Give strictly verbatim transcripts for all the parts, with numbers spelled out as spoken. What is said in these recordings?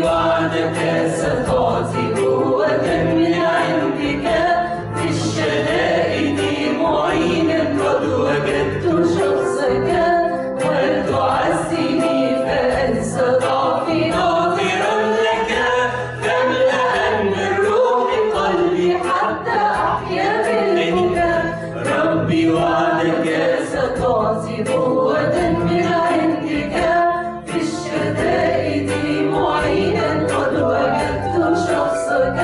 وعدك ستعطي قوة من عندك في الشدائد معينا. قد وجدت شخصك وتعزني فأنسى ضعفي، ناظرا لك تملأ من روحي قلبي حتى أحيا منك. ربي وعدك ستعطي قوة من عندك في الشدائد معينا. قد وجدت شخصك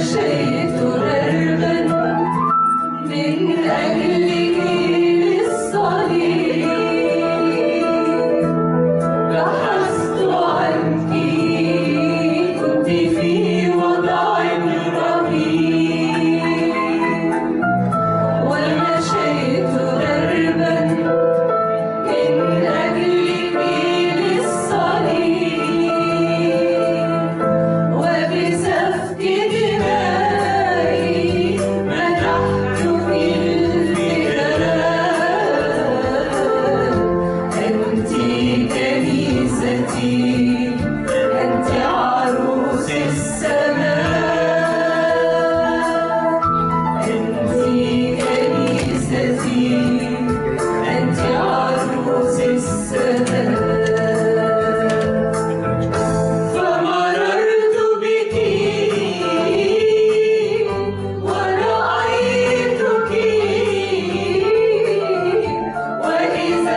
جئت هربا من أجلك للصليب، بحثت عنك كنت في وضع رهيب، وأنا جئت هربا من أجلك للصليب، وبسفك أنت عروس السماء، أنت كنيستي، أنت عروس السماء. فمررت بك ورأيتك، وإذا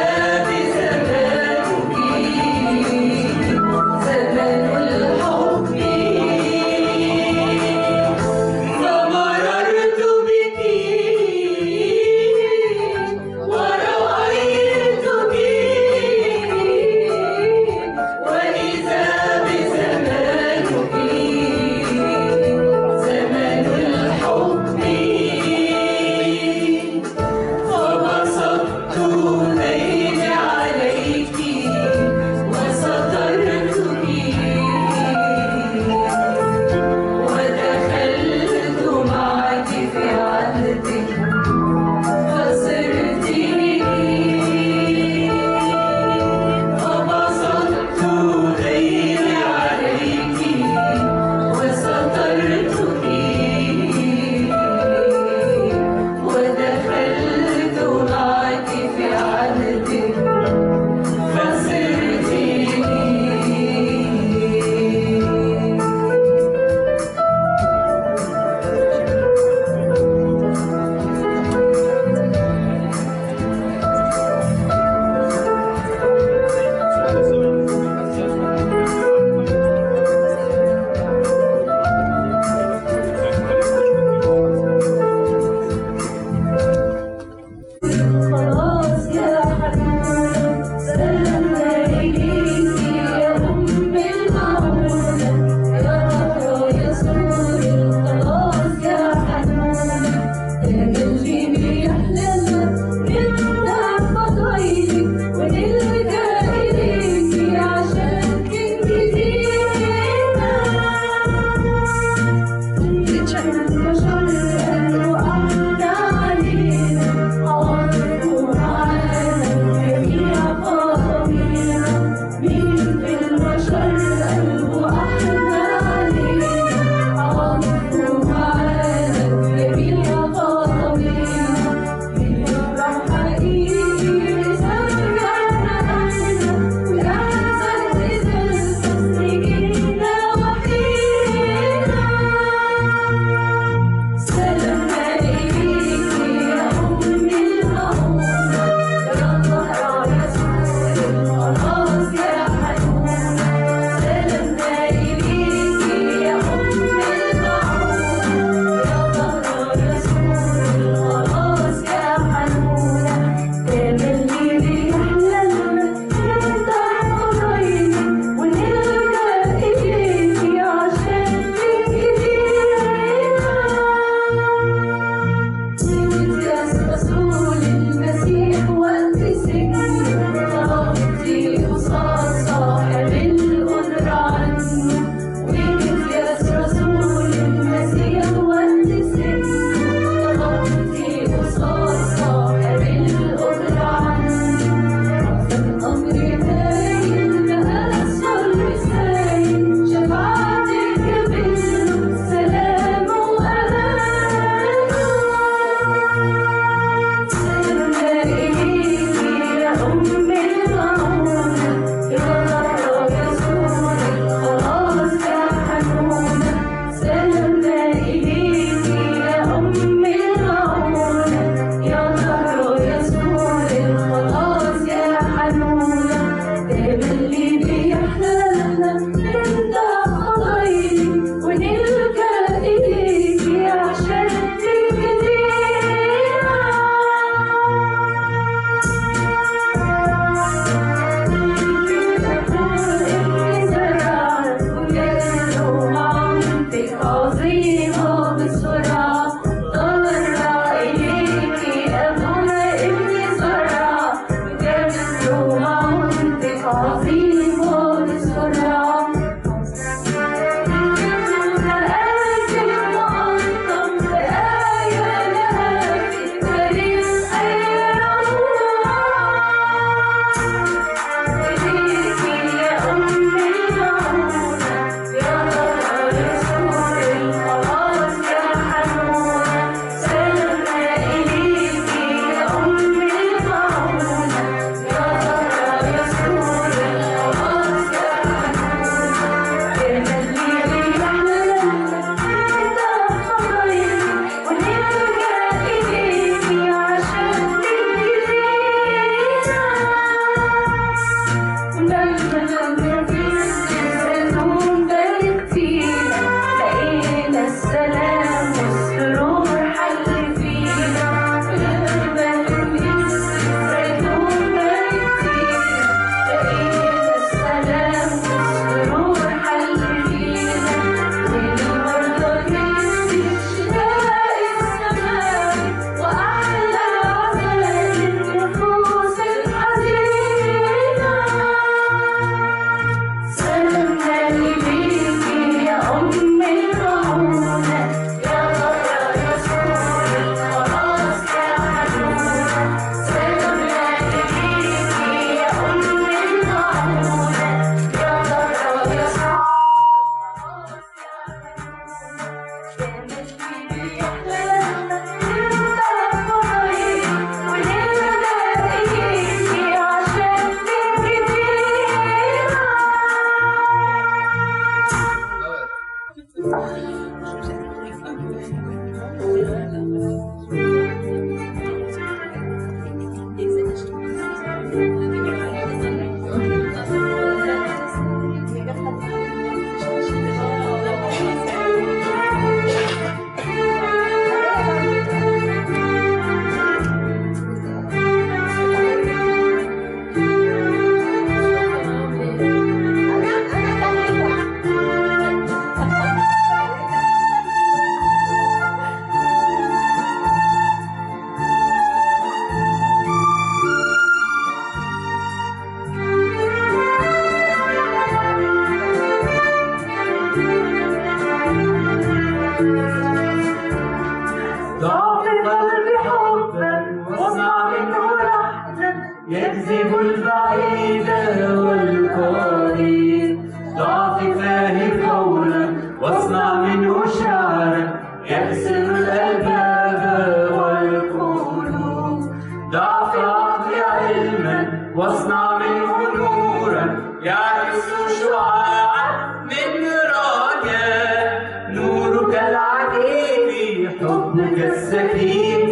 السكين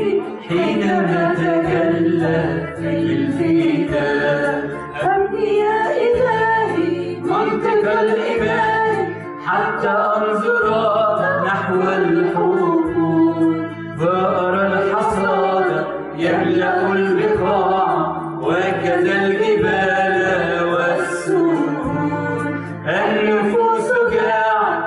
حينما تجلى في الفتاة. أبني يا إلهي منطق الإيمان حتى أنظر نحو الحقول، وأرى الحصاد يملأ البقاع وكذا الجبال والسهول. النفوس جاعت،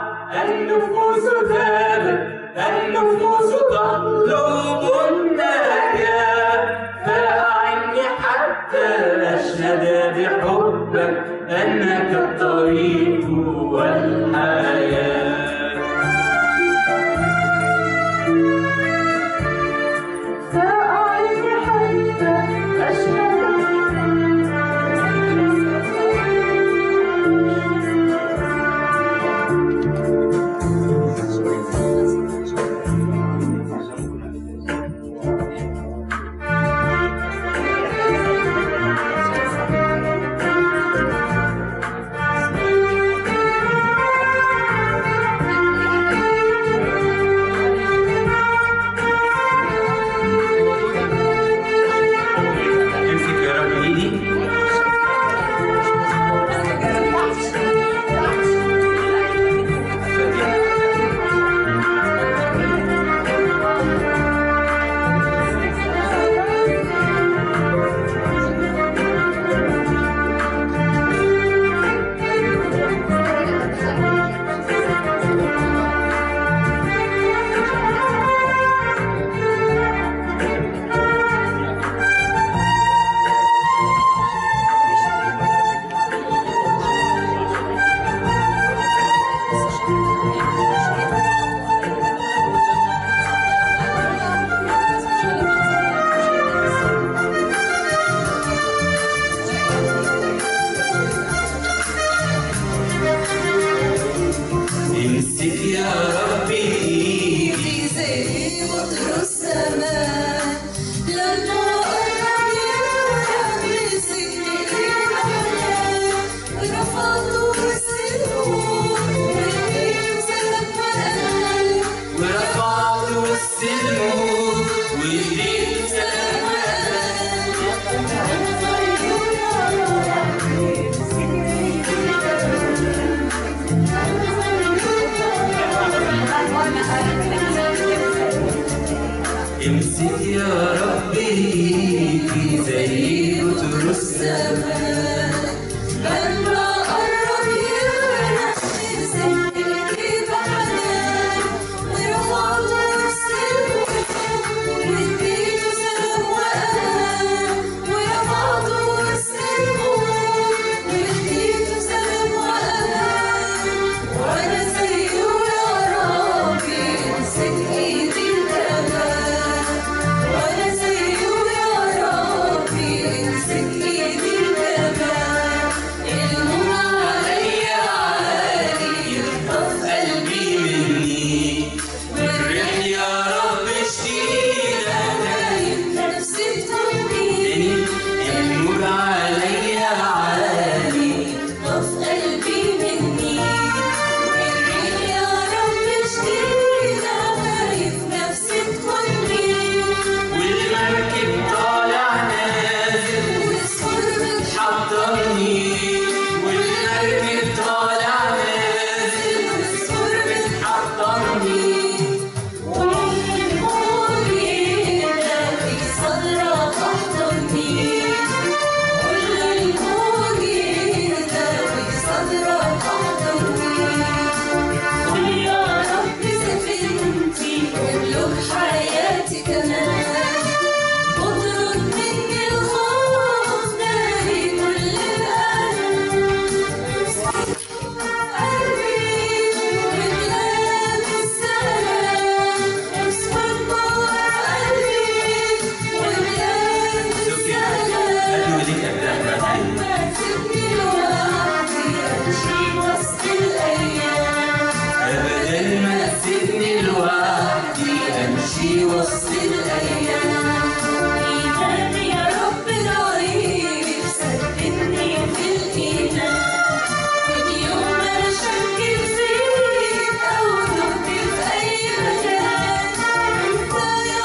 النفوس ذابت، النفوس تطلب النجاة. فأعني حتى أشهد بحبك أنك الطريق والحياة. امسك يا ربي في زي وطر السماء، لن أرى يا بسجن الحياة. رفعت السلم ويمسك مآل، ورفعت السلم ويمسك مآل. امسك يا ربي في زي وتر السماء، لن أقرب يا بسجن الحياة. رفعت السلم واديت سلام وأمان، ورفعت السلم واديت سلام وأمان. وأنا سيد يا ربي امسك إيدي، أمشي وسط الأيام. إيمان يا رب ضعيف ثبتني في الإيمان. من يوم ما أشكك فيك أو تهت في أي مكان، أنت يا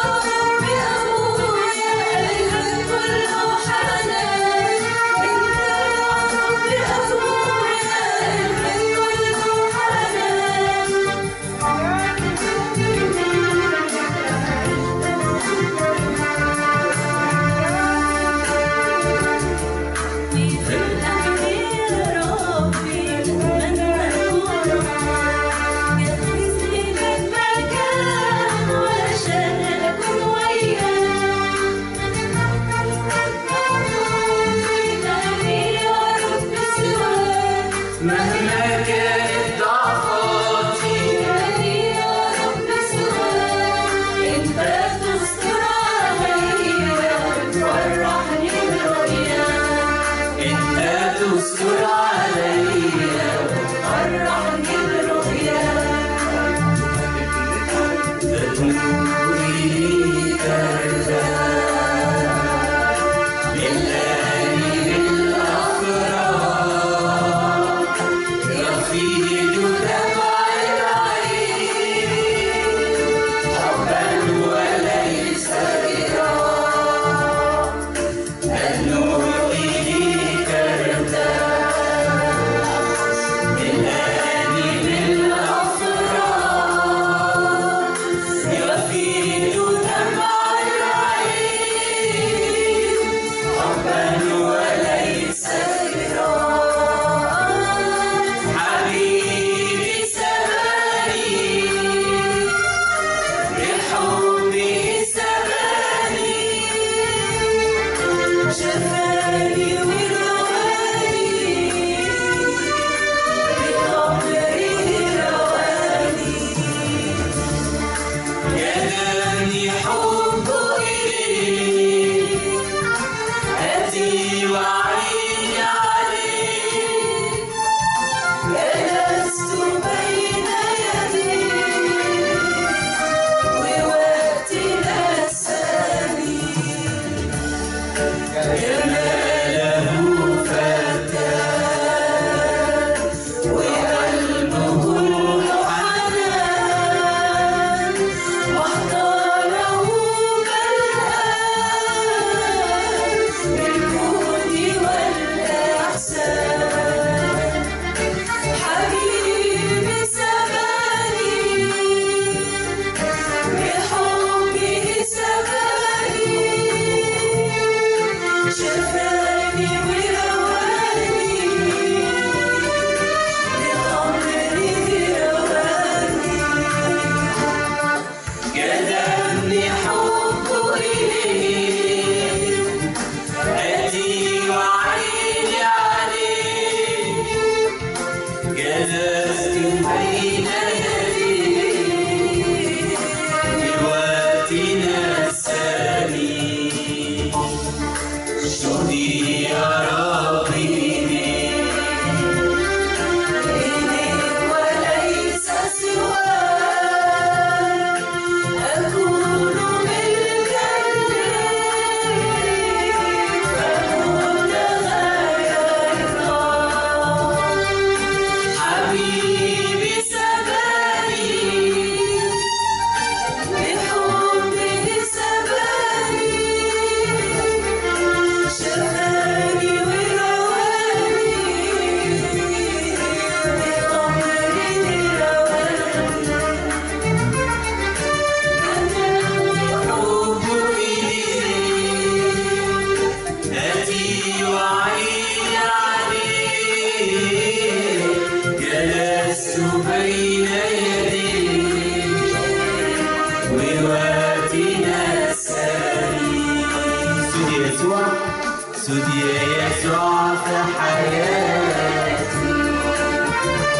سود يسوع في حياتي،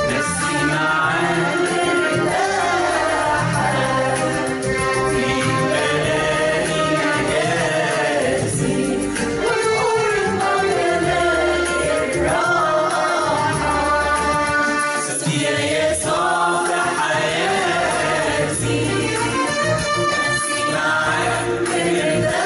بس معاك الأحد في بلادي نجاتي، والغربة بلاقي الراحة. سود يسوع في حياتي، بس معاك الأحد في بلادي نجاتي.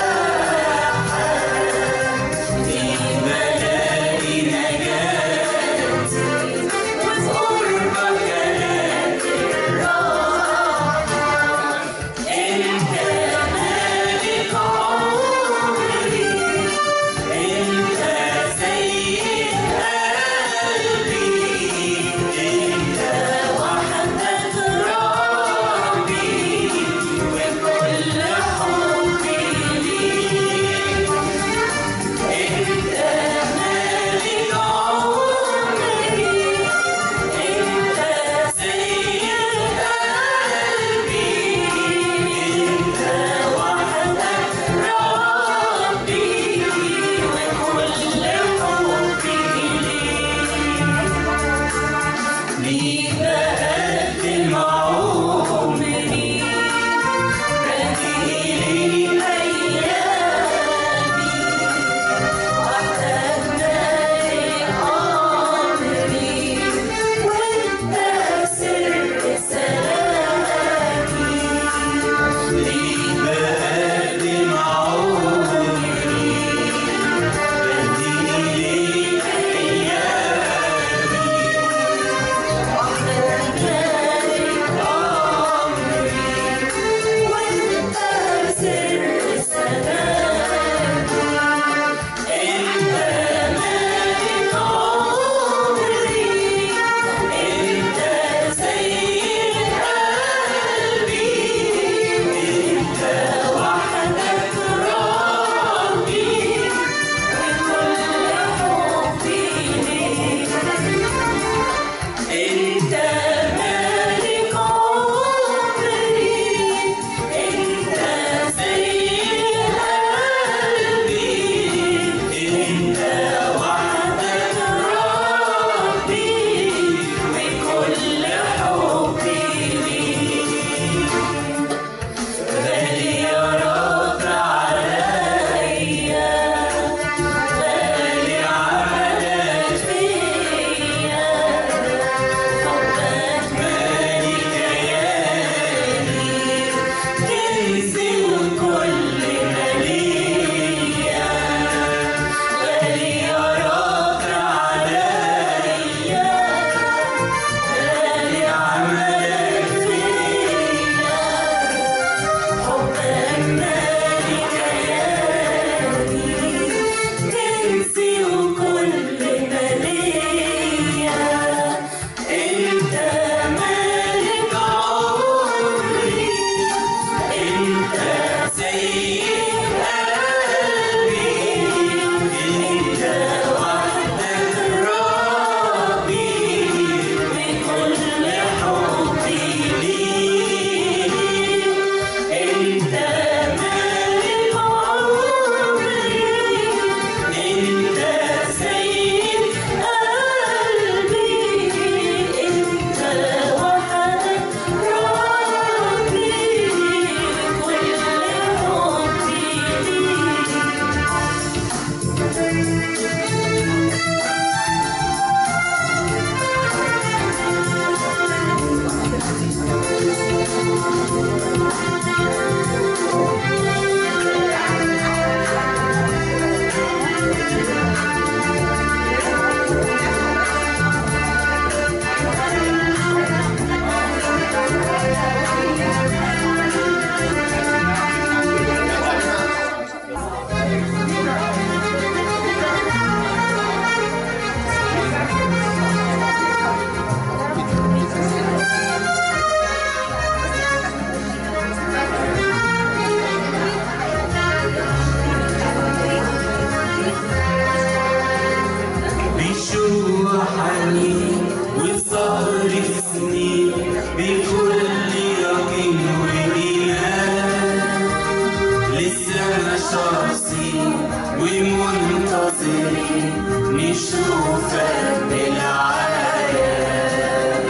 مصري نشوفك بالعالم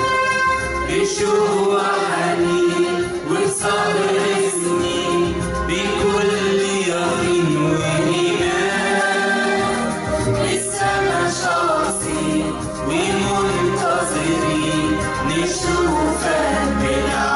بشوق وحنين وبصبر سنين بكل يقين وإيمان السما شاصين ومنتظرين نشوفك بالعالم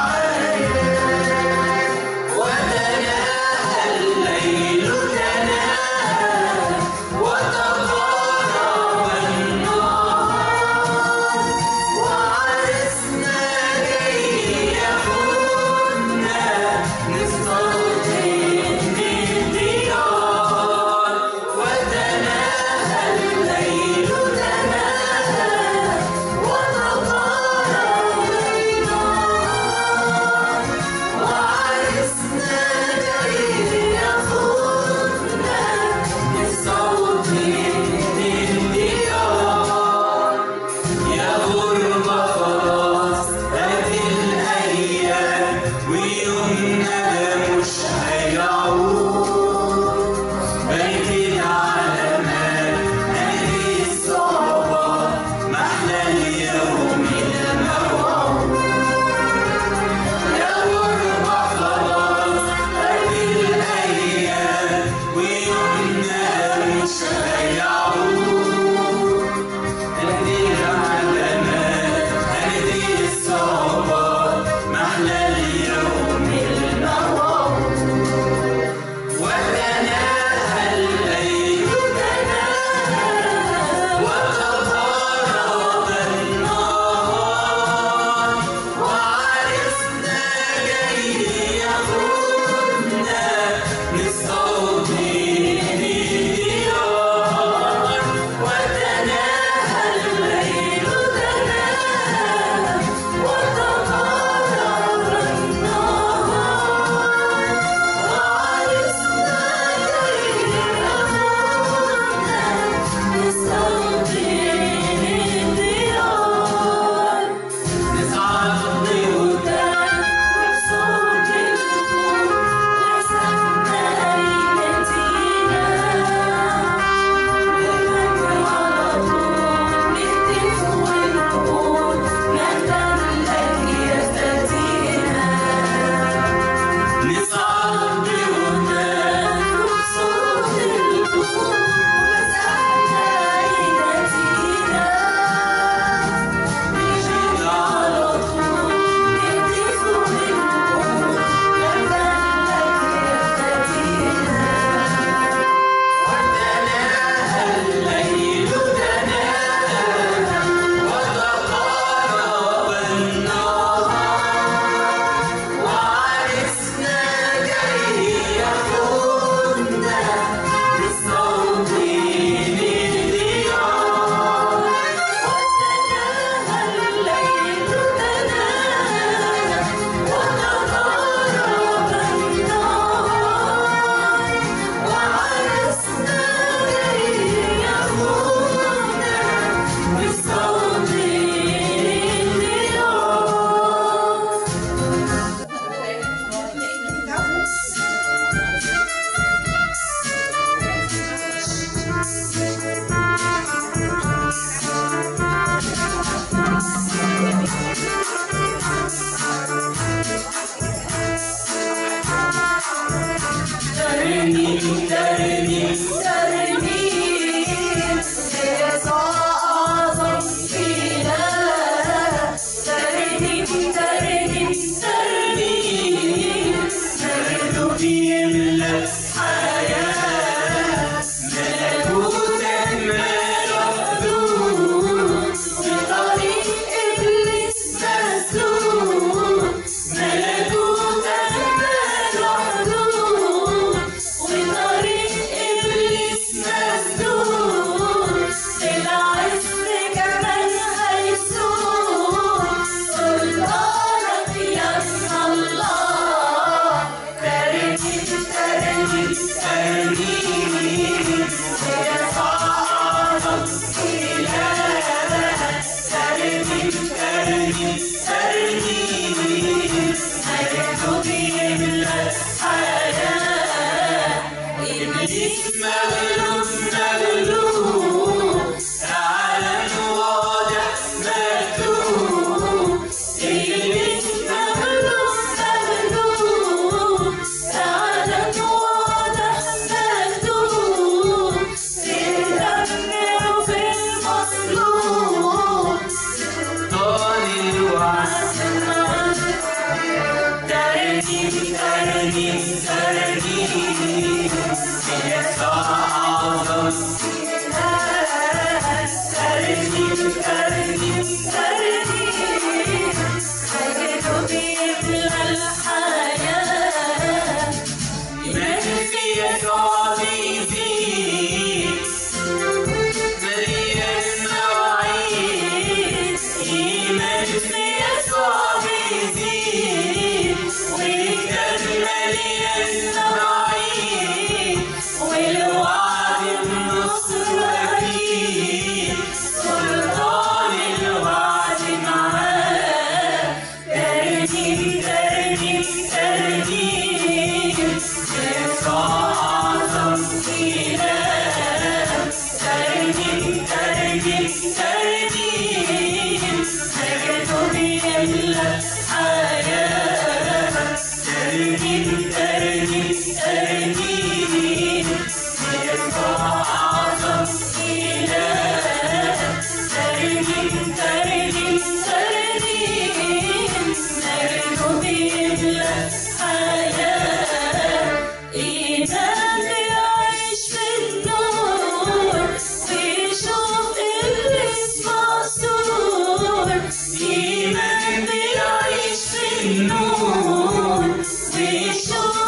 إيمان بيعيش في النور بيشوف